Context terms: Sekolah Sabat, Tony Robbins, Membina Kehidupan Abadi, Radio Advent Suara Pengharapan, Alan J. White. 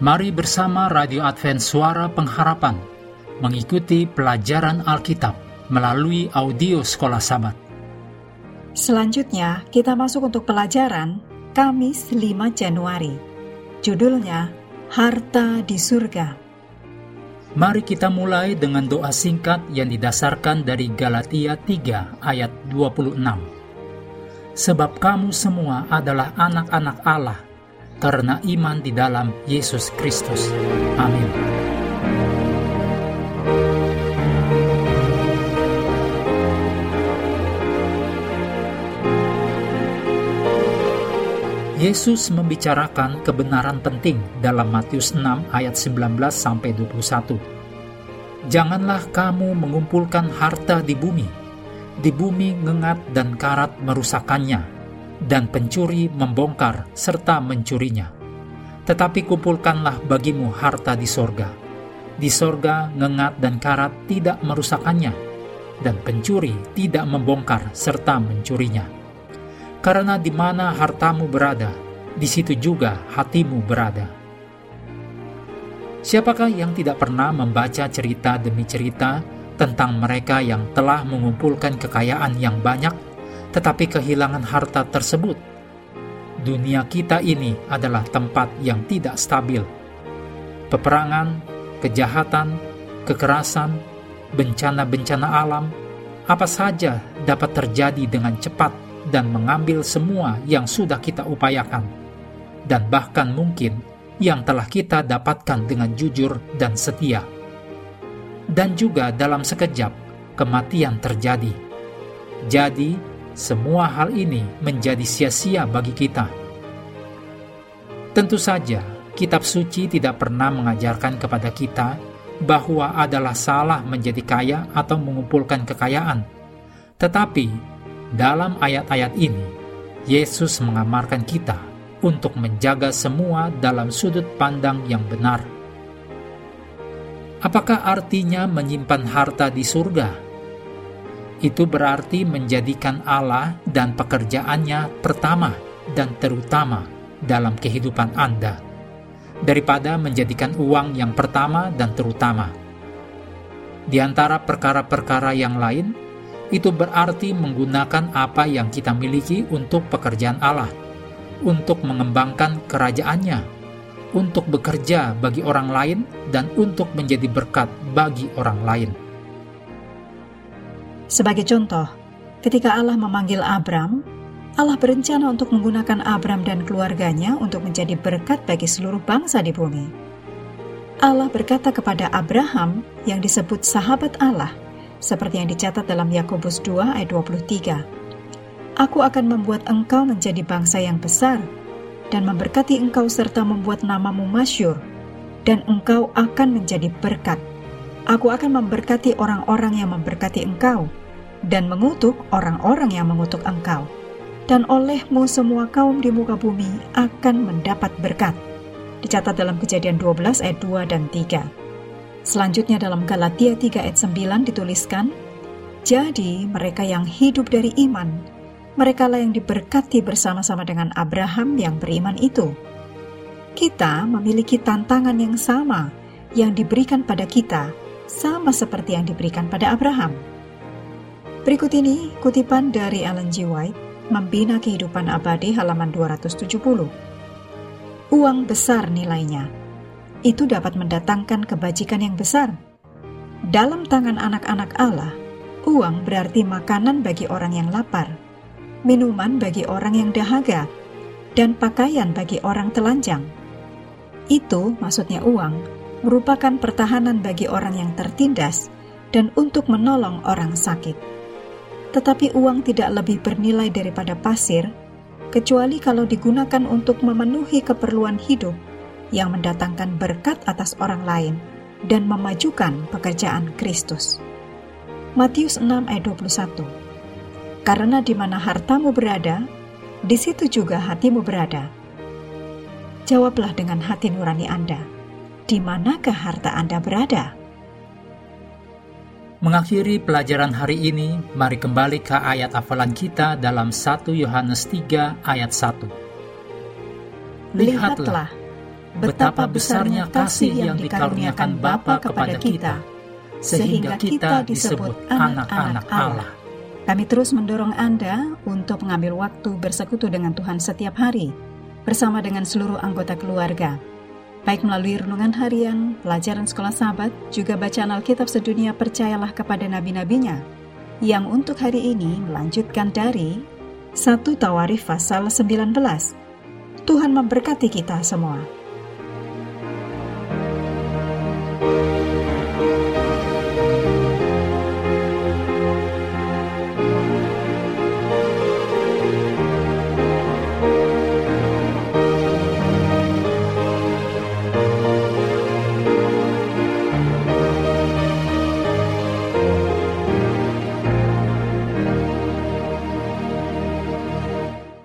Mari bersama Radio Advent Suara Pengharapan mengikuti pelajaran Alkitab melalui audio Sekolah Sabat. Selanjutnya, kita masuk untuk pelajaran Kamis 5 Januari. Judulnya, Harta di Surga. Mari kita mulai dengan doa singkat yang didasarkan dari Galatia 3 ayat 26. Sebab kamu semua adalah anak-anak Allah, karena iman di dalam Yesus Kristus. Amin. Yesus membicarakan kebenaran penting dalam Matius 6 ayat 19-21. Janganlah kamu mengumpulkan harta di bumi ngengat dan karat merusakannya, dan pencuri membongkar serta mencurinya. Tetapi kumpulkanlah bagimu harta di sorga. Di sorga ngengat dan karat tidak merusakannya, dan pencuri tidak membongkar serta mencurinya. Karena di mana hartamu berada, di situ juga hatimu berada. Siapakah yang tidak pernah membaca cerita demi cerita tentang mereka yang telah mengumpulkan kekayaan yang banyak, tetapi kehilangan harta tersebut? Dunia kita ini adalah tempat yang tidak stabil. Peperangan, kejahatan, kekerasan, bencana-bencana alam, apa saja dapat terjadi dengan cepat dan mengambil semua yang sudah kita upayakan, dan bahkan mungkin yang telah kita dapatkan dengan jujur dan setia. Dan juga dalam sekejap, kematian terjadi. Jadi, semua hal ini menjadi sia-sia bagi kita. Tentu saja, kitab suci tidak pernah mengajarkan kepada kita bahwa adalah salah menjadi kaya atau mengumpulkan kekayaan. Tetapi, dalam ayat-ayat ini, Yesus mengamarkan kita untuk menjaga semua dalam sudut pandang yang benar. Apakah artinya menyimpan harta di surga? Itu berarti menjadikan Allah dan pekerjaannya pertama dan terutama dalam kehidupan Anda, daripada menjadikan uang yang pertama dan terutama. Di antara perkara-perkara yang lain, itu berarti menggunakan apa yang kita miliki untuk pekerjaan Allah, untuk mengembangkan kerajaannya, untuk bekerja bagi orang lain, dan untuk menjadi berkat bagi orang lain. Sebagai contoh, ketika Allah memanggil Abram, Allah berencana untuk menggunakan Abram dan keluarganya untuk menjadi berkat bagi seluruh bangsa di bumi. Allah berkata kepada Abraham yang disebut sahabat Allah, seperti yang dicatat dalam Yakobus 2 ayat 23. Aku akan membuat engkau menjadi bangsa yang besar, dan memberkati engkau serta membuat namamu masyhur, dan engkau akan menjadi berkat. Aku akan memberkati orang-orang yang memberkati engkau, dan mengutuk orang-orang yang mengutuk engkau, dan olehmu semua kaum di muka bumi akan mendapat berkat. Dicatat dalam Kejadian 12 ayat 2 dan 3. Selanjutnya dalam Galatia 3 ayat 9 dituliskan, jadi mereka yang hidup dari iman, merekalah yang diberkati bersama-sama dengan Abraham yang beriman itu. Kita memiliki tantangan yang sama yang diberikan pada kita, sama seperti yang diberikan pada Abraham. Berikut ini kutipan dari Alan J. White, Membina Kehidupan Abadi, halaman 270. Uang besar nilainya. Itu dapat mendatangkan kebajikan yang besar. Dalam tangan anak-anak Allah, uang berarti makanan bagi orang yang lapar, minuman bagi orang yang dahaga, dan pakaian bagi orang telanjang. Itu maksudnya uang, merupakan pertahanan bagi orang yang tertindas dan untuk menolong orang sakit. Tetapi uang tidak lebih bernilai daripada pasir, kecuali kalau digunakan untuk memenuhi keperluan hidup yang mendatangkan berkat atas orang lain dan memajukan pekerjaan Kristus. Matius 6 ayat 21. Karena di mana hartamu berada, di situ juga hatimu berada. Jawablah dengan hati nurani Anda. Di manakah harta Anda berada? Mengakhiri pelajaran hari ini, mari kembali ke ayat hafalan kita dalam 1 Yohanes 3 ayat 1. Lihatlah, betapa besarnya kasih yang dikaruniakan Bapa kepada kita, sehingga kita disebut anak-anak Allah. Kami terus mendorong Anda untuk mengambil waktu bersekutu dengan Tuhan setiap hari, bersama dengan seluruh anggota keluarga, baik melalui renungan harian, pelajaran sekolah sabat, juga bacaan Alkitab sedunia percayalah kepada nabi-nabinya, yang untuk hari ini melanjutkan dari 1 Tawarikh pasal 19. Tuhan memberkati kita semua.